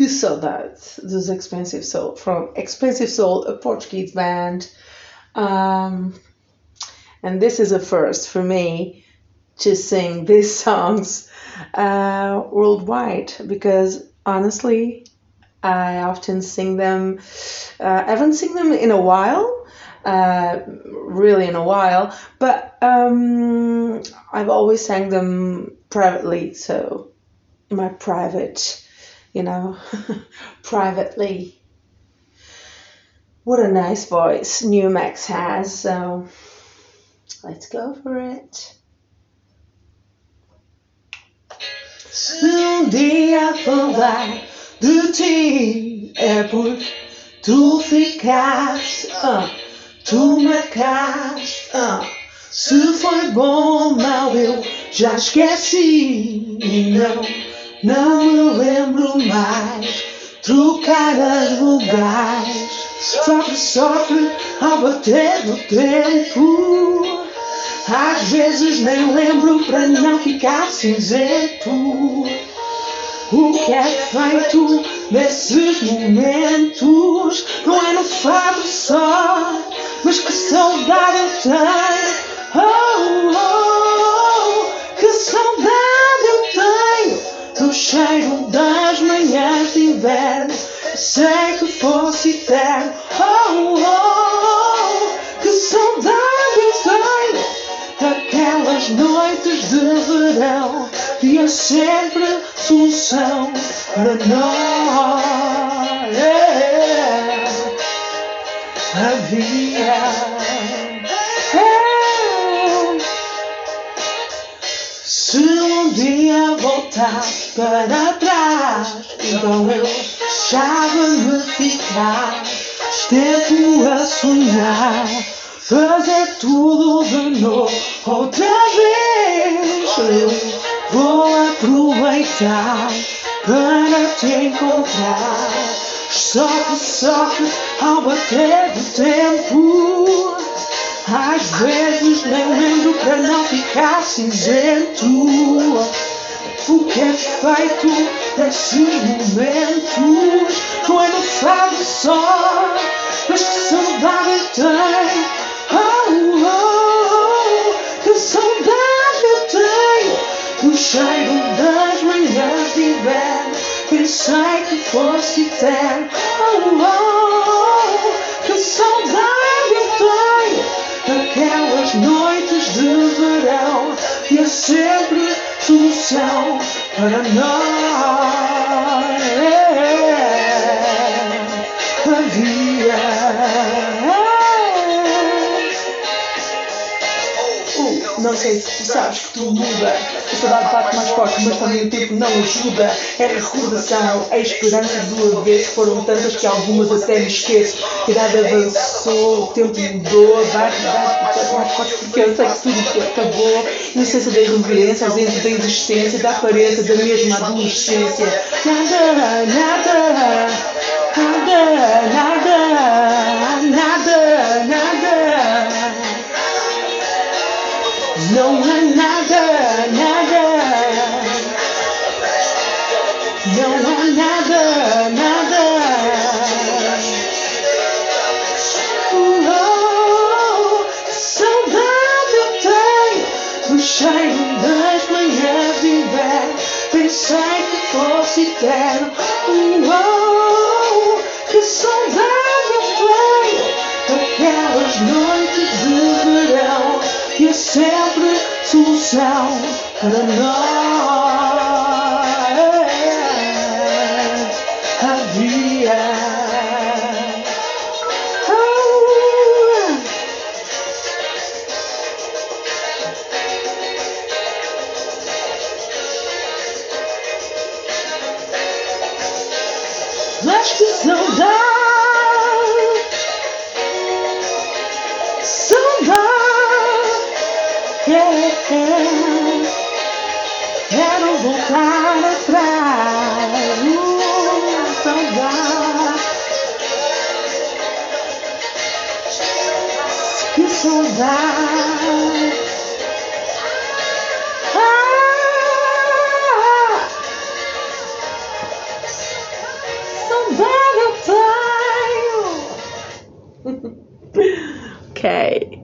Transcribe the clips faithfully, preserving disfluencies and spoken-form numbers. who sold out this Expensive Soul from Expensive Soul, a Portuguese band. Um, and this is a first for me to sing these songs uh, worldwide, because honestly, I often sing them, uh, I haven't seen them in a while, uh, really in a while, but um, I've always sang them privately, so my private, you know, privately. What a nice voice New Max has, so let's go for it. Um dia vou dar de ti, é porque tu ficaste, ah, tu marcaste, ah, se foi bom ou mal eu já esqueci, e não, não me lembro mais, trocar as vogais, sofre, sofre ao bater do tempo. Às vezes nem lembro para não ficar cinzento. O que é feito nesses momentos? Não é no fado só, mas que saudade eu tenho. Oh, oh, que saudade eu tenho do cheiro das manhãs de inverno. Sei que fosse eterno. Oh, oh, que saudade eu tenho daquelas noites de verão, e é sempre solução para nós. É, havia é. Se um dia voltasse para trás, então eu deixava-me ficar, tempo a sonhar, fazer tudo de novo, outra vez. Eu vou aproveitar para te encontrar. Sofre, sofre ao bater do tempo. Às vezes nem lembro para não ficar cinzento. O que é feito desses momentos? Não é no fado só, mas que saudade eu tenho. Cheiro das manhãs de inverno, pensei que fosse eterno. Oh, oh, que saudade eu tenho daquelas noites de verão, e é sempre solução para nós. É, havia é. uh, Não sei se sabes que tu muda. A saudade bate mais forte, mas também o tempo não ajuda. É recordação, é esperança do avesso. Foram tantas que algumas até me esqueço. A idade avançou, o tempo mudou. Bate, bate, bate mais forte, porque eu sei que tudo acabou. Inocência da irreverência, ausência da existência, da aparência da mesma adolescência. Nada, nada, nada, nada, nada, nada. Não há nada. Pensei que fosse eterno. Oh, que saudade eu tenho daquelas noites de verão, e é sempre solução para nós. Havia mas que saudade, saudade, yeah, yeah. Quero voltar atrás, uh, saudade, que saudade. Ah, okay.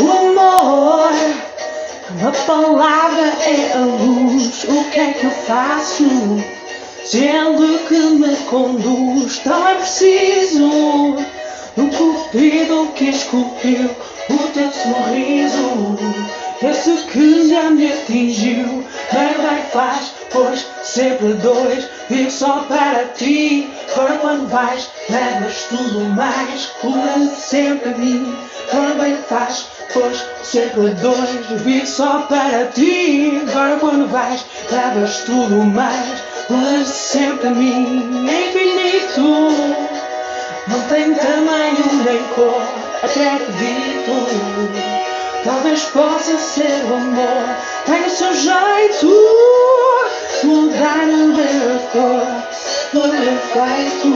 One more, I'm up alive to air a luz. O que é que eu faço? Sendo que me conduz, tão é preciso no cupido que esculpiu o teu sorriso. Esse que já me atingiu, bem, bem faz, pois sempre dois. Vivo só para ti, para quando vais, levas tudo mais, cura sempre a mim. Também faz, pois sempre dois, vivo só para ti. Agora quando vais, levas tudo mais, mas sempre a mim. É infinito, não tem tamanho nem cor, até acredito. Talvez possa ser o amor, tem o seu jeito, mudar o meu cor, o meu feito,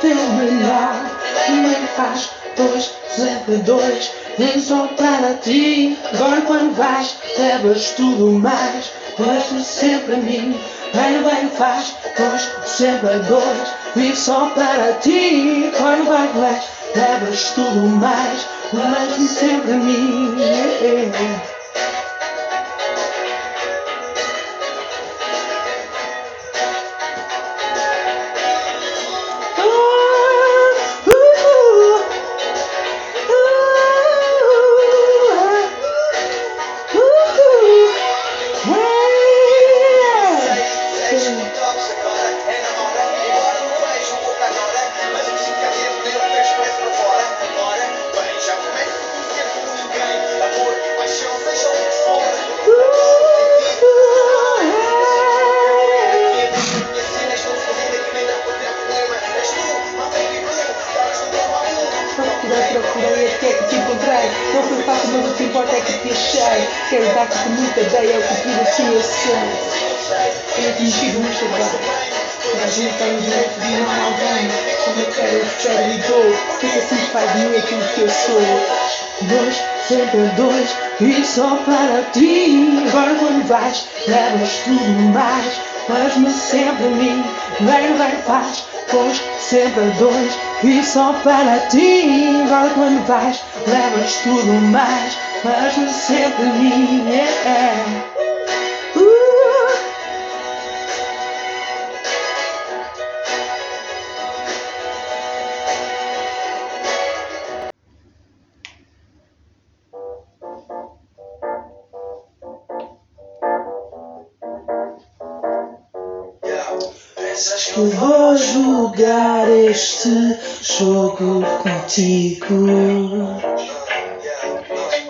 teu melhor, também faz. Dois, sempre dois, nem só para ti. Agora quando vais, levas tudo mais, pois sempre a mim. Bem, bem faz, pois sempre dois, vivo só para ti. Agora quando vais, levas tudo mais, pois sempre a mim. Yeah. Não foi fácil, mas o que importa é que te achei. Quero dar-te com muita ideia, é o que vira assim eu sei. Eu atingido, mas também toda a gente tem o direito de amar alguém. Quando eu quero, eu quero e dou. Porque assim faz de mim aquilo que eu sou. Dois, sempre dois, e só para ti. Agora quando vais, levas tudo mais, mas-me sempre a mim. Bem, bem faz, pois sempre dois, e só para ti. Agora quando vais, levas tudo mais, mas não sempre a mim. Yeah. Uh. Eu vou julgar este jogo contigo.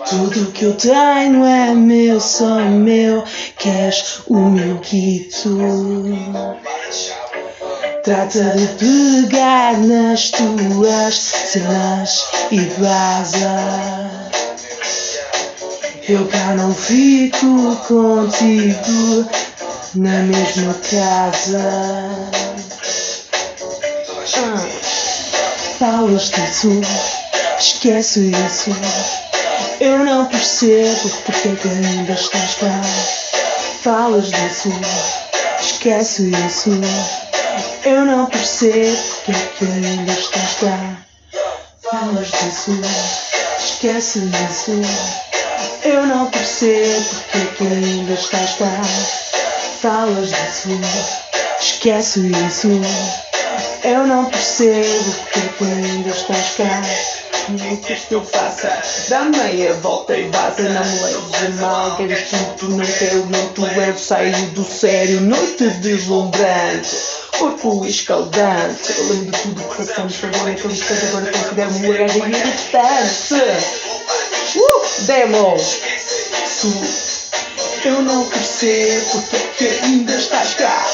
Tudo que eu tenho é meu, só meu. Queres o meu quito? Trata de pegar nas tuas cenas e vaza. Eu cá não fico contigo na mesma casa. Falas disso, esquece isso. Eu não percebo porque é que ainda estás cá. Falas disso, esquece isso. Eu não percebo porque é que ainda estás cá. Falas disso, esquece isso. Eu não percebo porque é que ainda estás cá. Falas disso, esquece isso. Eu não percebo porque tu ainda estás cá. Nem que isto eu faça, dá meia volta e vaza. Não me leves a mal, quero tudo, não quero, não te levo. Saio do sério, noite deslumbrante, corpo escaldante. Eu lembro de tudo que passamos, por favor, então distante. Agora considero-me um lugar irritante. Uh, demo! Tu eu não percebo porque ainda estás cá.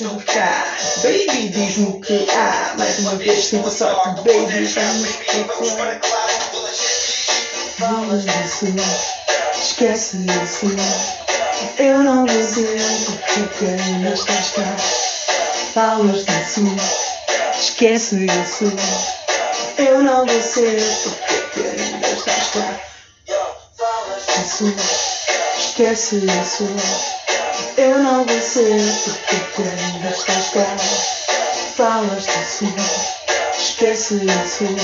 Volto cá, baby, diz-me o que há. Mais uma vez, sinto a sorte, baby, vamos para claro. Falas disso não, esquece isso não. Eu não dizendo porque ainda estás cá. Falas disso, esquece isso não. Eu não dizendo porque ainda estás cá. Esquece isso. Eu não vou ser porque ainda estás cá. Falas disso. Esquece isso.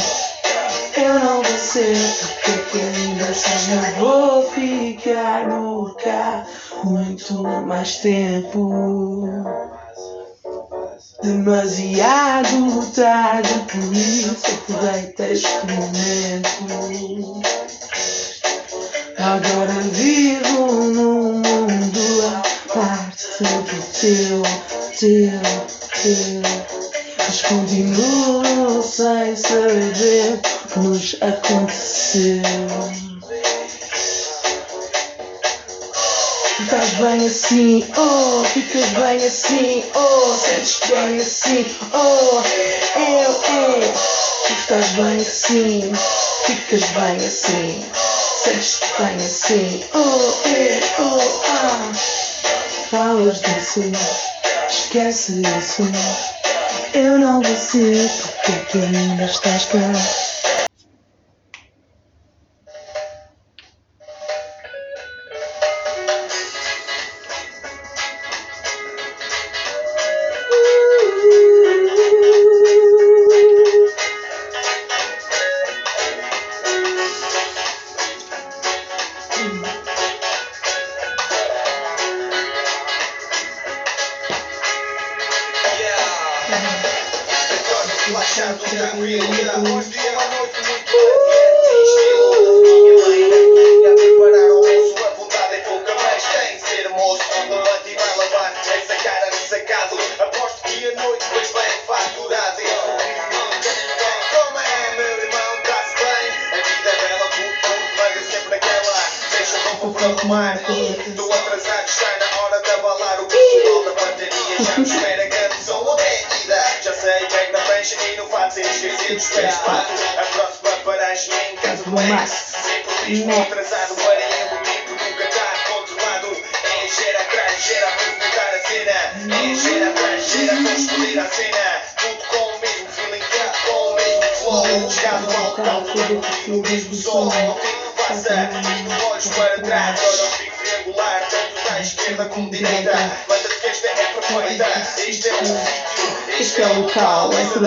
Eu não vou ser porque ainda estás cá. Vou ficar no cá muito mais tempo. Demasiado tarde, por isso aproveita este momento. Agora vivo num mundo à parte, sempre teu, teu, teu. Mas continuo sem saber o que nos aconteceu. Estás bem assim, oh, ficas bem assim, oh, sentes bem assim, oh, eu, eu. Estás bem assim, ficas bem assim. Sentes-te bem assim, oh, eh, oh, ah. Falas disso, esquece isso. Eu não vou ser porque é que ainda estás cá.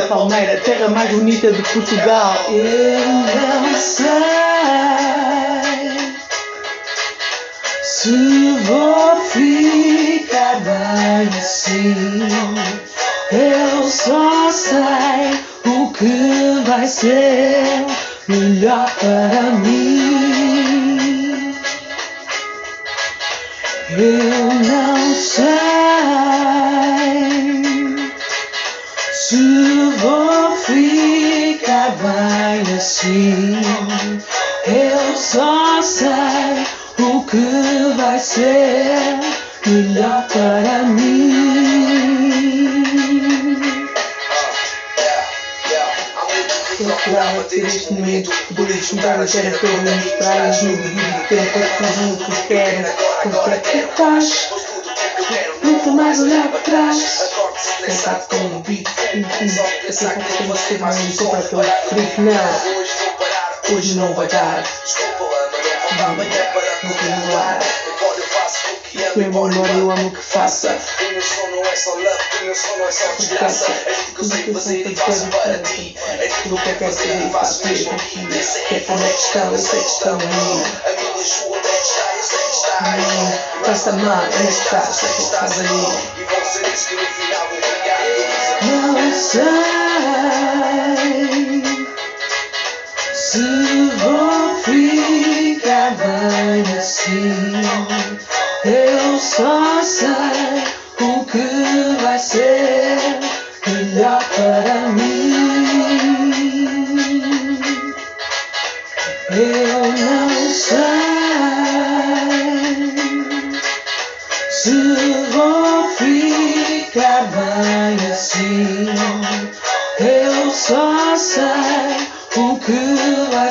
Palmeira, terra mais bonita de Portugal. Eu não sei se vou ficar bem assim. Eu só sei o que vai ser melhor para mim. Eu não sei se vou ficar bem assim. Eu só sei o que vai ser melhor para mim. Eu procurava ter este momento, poderes mudar a terra toda, mostrar-lhes no devido tempo aquilo que eu quero. Agora quero paz, nunca mais olhar para trás. Pensado com um beat, eu sei que você tem mais um som para que eu acredite. Não, hoje não vai dar. Desculpa, amanhã para continuar. Embora eu amo o que faça, o meu som não é só love, o meu som não é só desgraça. É tudo que eu sei fazer e faço para ti. É tudo que eu quero fazer e faço mesmo aqui. É como é que estão, eu sei que estão em mim. A minha e sua até está, eu sei que está em mim. Estás-te a amar, eu sei que estás aí. Não sei se vou ficar bem assim. Eu só sei o que vai ser melhor para mim. Eu não sei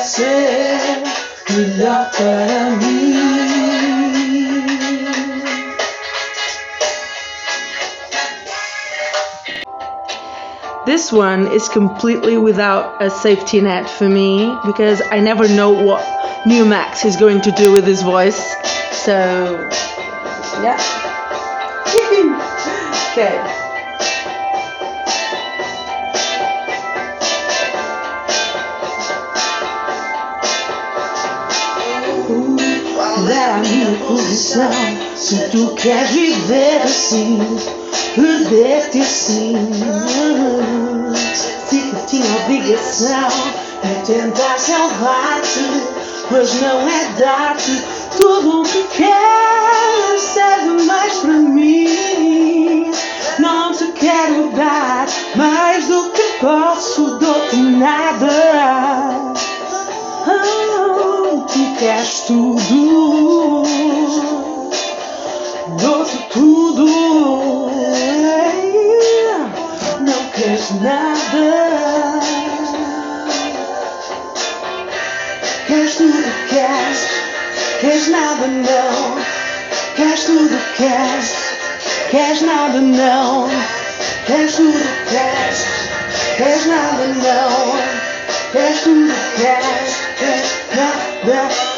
blessed beloved me. This one is completely without a safety net for me because I never know what New Max is going to do with his voice. So, yeah. Okay. Minha posição, se tu quer viver assim, perder-te assim, fica a tua obrigação, é tentar salvar-te, mas não é dar-te tudo o que queres, serve mais para mim, não te quero dar mais do que posso, dou-te nada. Tu queres tudo, dou-te tudo, não queres nada. Queres tudo, queres, queres nada não. Queres tudo, queres, queres nada não. Queres tudo, queres, queres nada não. Queres tudo, queres, queres nada.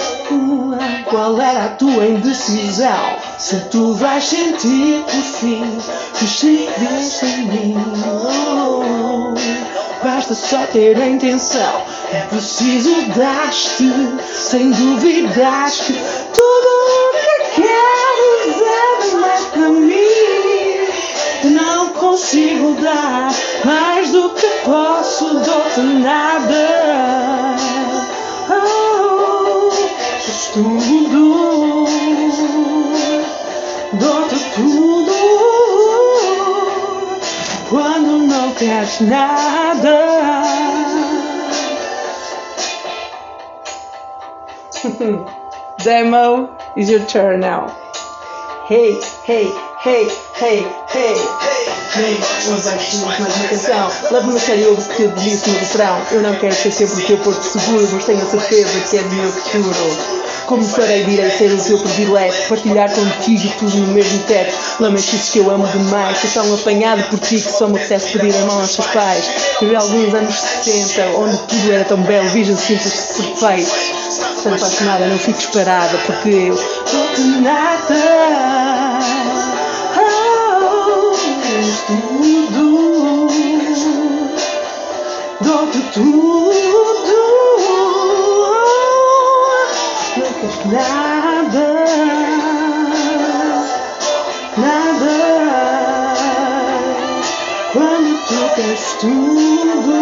Qual era a tua indecisão? Se tu vais sentir por fim que chegas em mim, basta só ter a intenção. É preciso dar-te, sem duvidar-te, tudo o que queres é demais para mim. Não consigo dar mais do que posso, dou-te nada. Tudo, dou-te tudo, quando não queres nada. Demo is your turn now. Hey, hey, hey, hey, hey, hey. Meus amigos, mais uma canção. Leva-me a sério, ouve o teu belíssimo refrão. Eu não quero esquecer porque eu porto seguro, mas tenho a certeza que é meu futuro. Começarei, direi ser o teu privilégio, partilhar contigo tudo no mesmo teto. Lamentes que eu amo demais, sou tão apanhado por ti que só me apetece pedir a mão aos teus pais. Vivi alguns anos sessenta, onde tudo era tão belo, virgem simples que perfeito. Estou apaixonada, não fiques parada, porque eu dou-te nada. Oh, tens tudo, dou-te tudo. Nada, nada, quando tu queres tudo,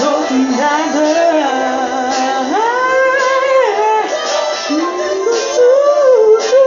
dou-te nada, tudo, tudo, tudo, tudo.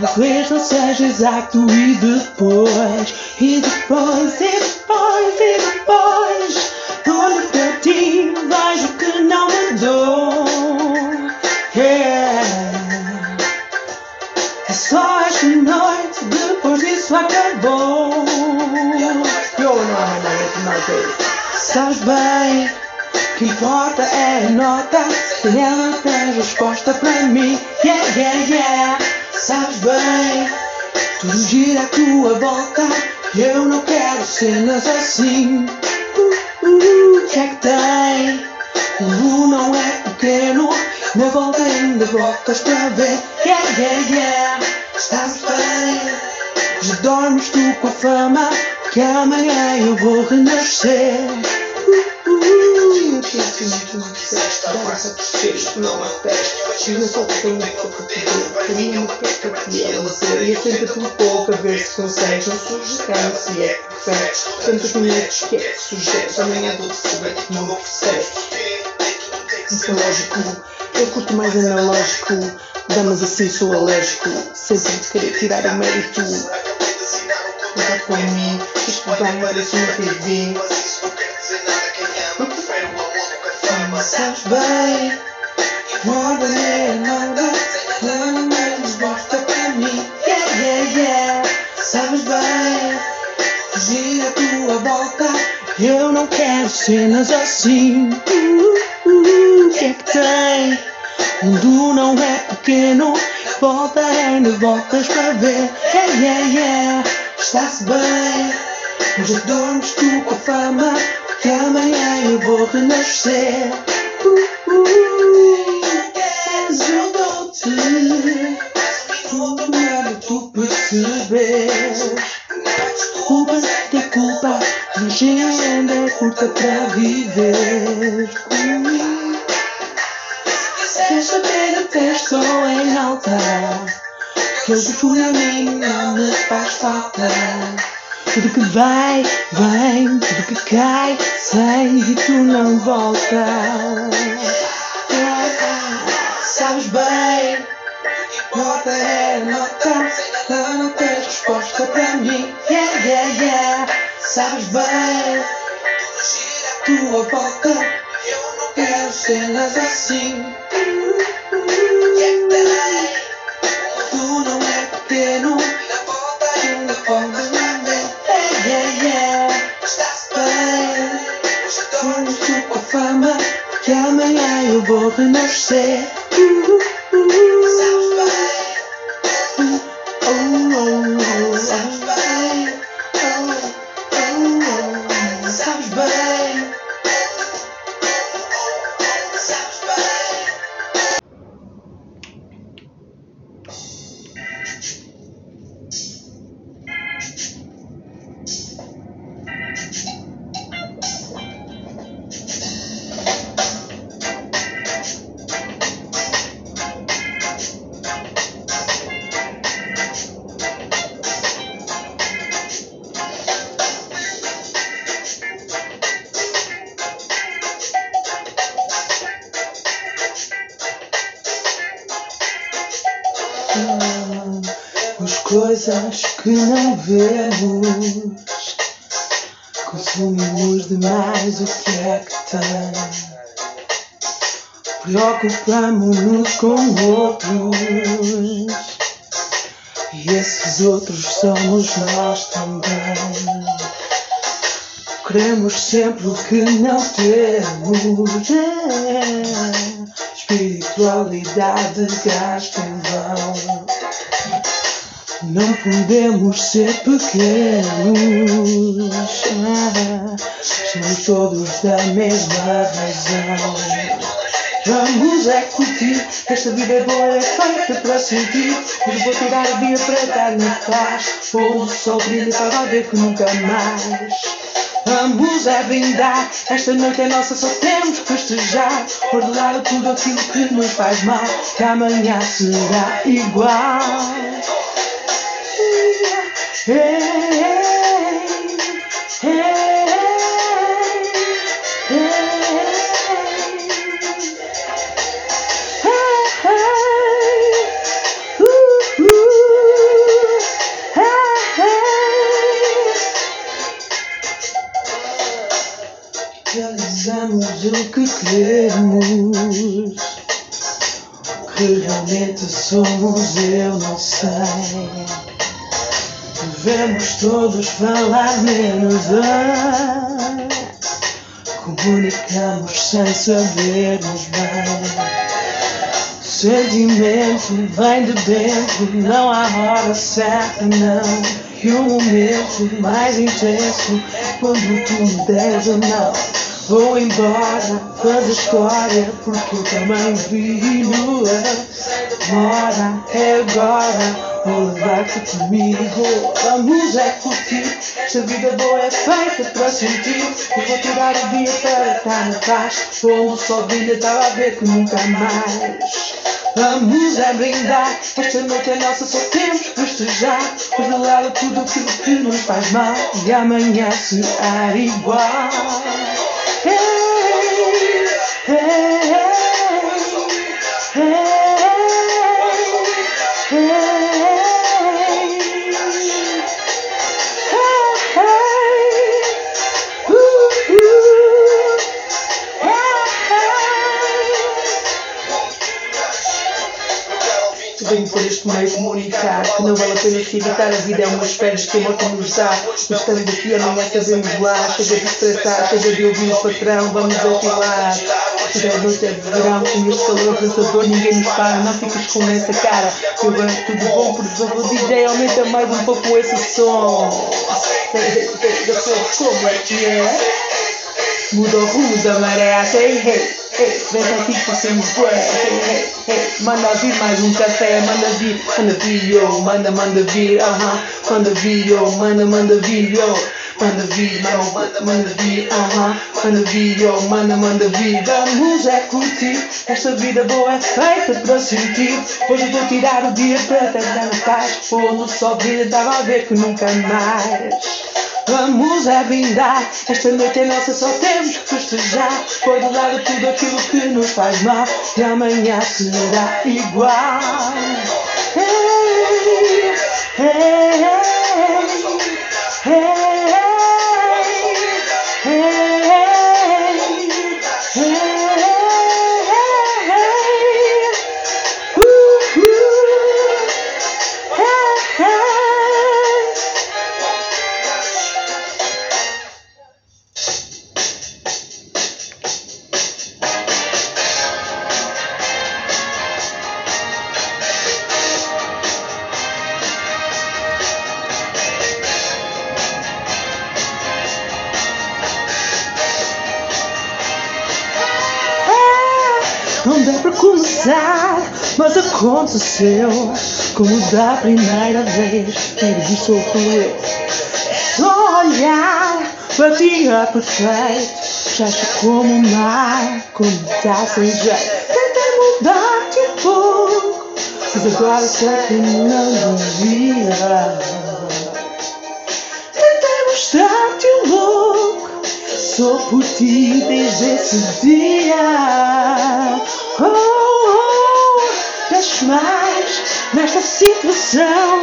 Talvez não seja exato e depois, e depois, e depois, e depois olho para ti, vejo que não mudou. Yeah. É só esta noite, depois disso acabou. Sabes bem, o que importa é a nota, se ela tem resposta para mim. Yeah, yeah, yeah. Sabes bem, tudo gira à tua volta, eu não quero cenas assim. O uh, uh, que é que tem? O mundo não é pequeno, na volta ainda voltas para ver. Yeah, yeah, yeah. Staffel, że dom sztuka fama, kamera i włączasz się. Uuu, pięknie mi tu chcesz, daj zapisz numer też. Siły są pełne kopyty, nie mogę kopiować sobie. Jestem tu połowę wyskąsającą, służę sobie, chcesz. Chcę też mieć kiep, służę, zamienia do sobie, nie mogę wstać. Isso é lógico, eu curto mais analógico. Damas assim sou alérgico, sempre de querer tirar o mérito. Cuidado com mim, isto bem parece uma T V. Mas sabes bem, moda é nada, não menos bosta para mim. Yeah, yeah, yeah. Sabes bem, gira a tua volta, eu não quero cenas assim. O que é que tem? O mundo não é pequeno. Volta ainda voltas para ver. Yeah, yeah, yeah. Está-se bem. Hoje adormes tu com a fama, que amanhã eu vou renascer. uh, uh, És eu dou-te tudo para tu perceberes. Culpa é culpa, mas ainda é curta para viver. Quer saber até estou em alta, que hoje por mim não me faz falta. Tudo que vai, vem, tudo que cai, sai e tu não volta. Sabes bem, nota é nota, não tens resposta para mim. Yeah, yeah, yeah. Sabes bem, tua boca, eu não quero cenas assim. Que amanhã eu vou renascer. uh, uh, uh. Sabes bem, uh, oh, oh. Sabes bem, oh, oh, oh. Sabes bem, oh, oh, oh. Sabes bem. As coisas que não vemos, consumimos demais o que é que tem. Preocupamos-nos com outros, e esses outros somos nós também. Queremos sempre o que não temos, é. Espiritualidade gasta em vão. Não podemos ser pequenos, ah, somos todos da mesma razão. Vamos é curtir, esta vida é boa, é feita para sentir. Hoje vou tirar o dia para dar na paz, ou o sol brilha para ver que nunca mais. Vamos é brindar, esta noite é nossa, só temos que festejar. Por de lado tudo aquilo que nos faz mal, que amanhã será igual. Ei, ei, ei, ei, uh, uh, ei, ei. Realizamos o que queremos, o que realmente somos eu não sei. Devemos todos falar menos, ah, comunicamos sem sabermos bem. O sentimento vem de dentro, não há hora certa não. You miss it, my rejection. Quando tu me deres a mão, vou embora, faz a história, porque eu também vi lua. Mora, é agora, vou levar-te comigo. Vamos é curtir, se a vida boa é feita para sentir. Eu vou tirar o dia para estar na paz. Como só vida, estava a ver que nunca mais. Vamos é brindar, esta noite é nossa, só temos que festejar. Pois de lado tudo aquilo que nos faz mal, e amanhã será igual. Hey, hey, hey, Venho por este meio comunicar que não vale a pena se evitar. A vida é umas férias que a morte nos dá. Mas estamos aqui, amanhã sabemos lá. Seja de estressar, seja de ouvir o patrão, vamos atilar. Se a noite é de verão, com este calor abraçador, ninguém nos para. Não fiques com essa cara, eu gosto tudo bom, por favor, D J, aumenta mais um pouco esse som. Como é que é? Muda o rumo da maré, hey, hey. Vem aqui que passemos bué. Manda vir mais um café, manda vir, manda vir, yo. Manda, manda vir, aham, uh-huh. Manda vir, yo. Manda, manda vir, yo. Manda vir, mano, manda, manda vir, aham, uh-huh. Manda vir, yo. Manda, manda vir. Vamos é curtir, esta vida boa é feita para sentir. Hoje eu vou tirar o dia para tentar na paz. Fogo só vida, estava a ver que nunca mais. Vamos é brindar, esta noite é nossa, só temos que festejar. Foi do lado tudo aquilo que nos faz mal, e amanhã será igual. Hey, hey, hey, hey. Não dá pra começar, mas aconteceu como da primeira vez. Perdi sou eu. Só olhar batia perfeito, já chegou como um mar, como tá sem jeito. Tentei mudar de pouco, mas agora sei que não devia. Tentei mostrar-te louco, só por ti desde esse dia. Oh, oh, deixe mais nesta situação.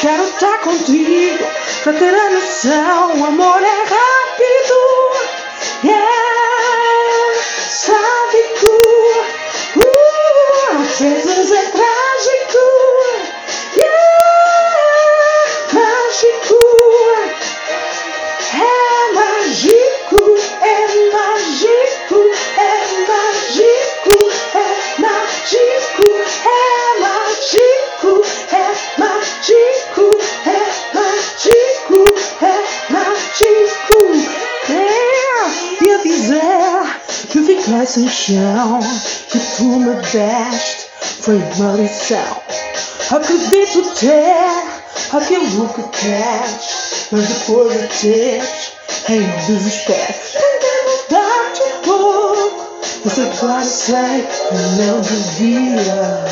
Quero estar contigo pra ter a noção. O amor é rápido, yeah, sádico. Uh, às vezes é trágico, yeah, mágico. É mágico, é mágico, é mágico. Fiquei sem chão, que tu me deste foi uma lição. Acredito ter aquilo que queres, mas depois de teres em desespero. Tentei mudar-te um pouco, mas agora sei que não devia.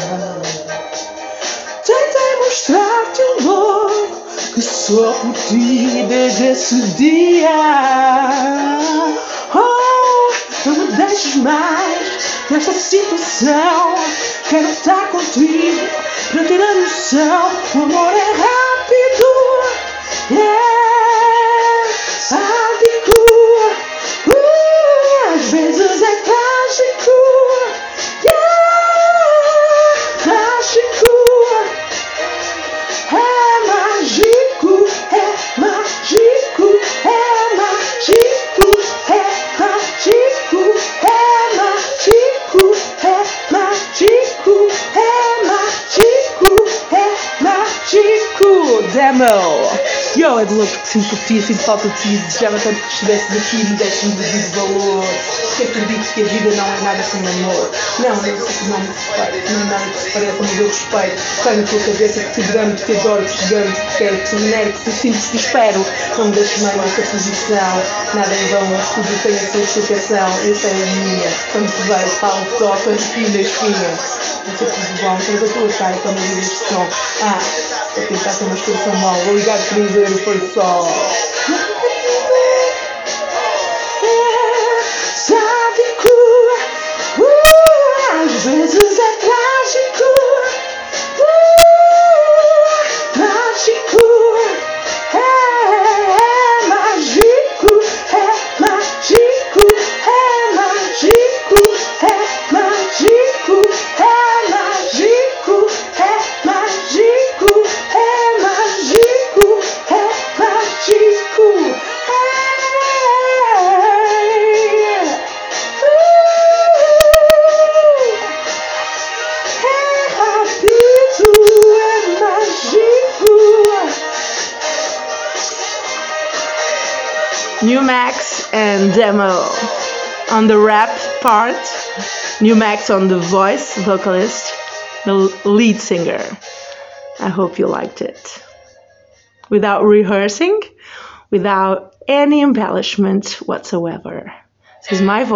Tentei mostrar-te um louco, que só por ti desde esse dia. Não me deixes mais nesta situação. Quero estar contigo para ter a noção. O amor é rápido, yeah, sádico. Uh, às vezes é trágico, yeah, trágico. É mágico, é mágico, é mágico, é mágico. Demo. E ela de que sinto por ti, sinto falta de ti, desejava tanto que estivesse daqui e me deste-me devido valor. Sei que tu dizes que a vida não é nada sem amor. Não, eu sei que não me respeito, não é nada que se parece, mas eu respeito. Sai na tua cabeça que te amo, que te adoro, que te ganho, que te quero, que te venero, que te sinto, que te espero. Não me deixes mais nessa posição, nada em vão, mas tudo tem a sua explicação. Eu sei a minha, quando te vejo, falo só, quando fim da espinha. Não sei tudo bom, tens a tua cara, quando eu digo este som. Ah, para tentar ter uma expressão mal, vou ligar-te para dizer o pôr do sol. É sádico, uh, às vezes é trágico, uh, trágico, é, é mágico, é mágico, é mágico, é mágico, é mágico, é mágico, é mágico, é mágico, New Max and Demo on the rap part, New Max on the voice, vocalist, the lead singer. I hope you liked it. Without rehearsing, without any embellishment whatsoever. This is my voice.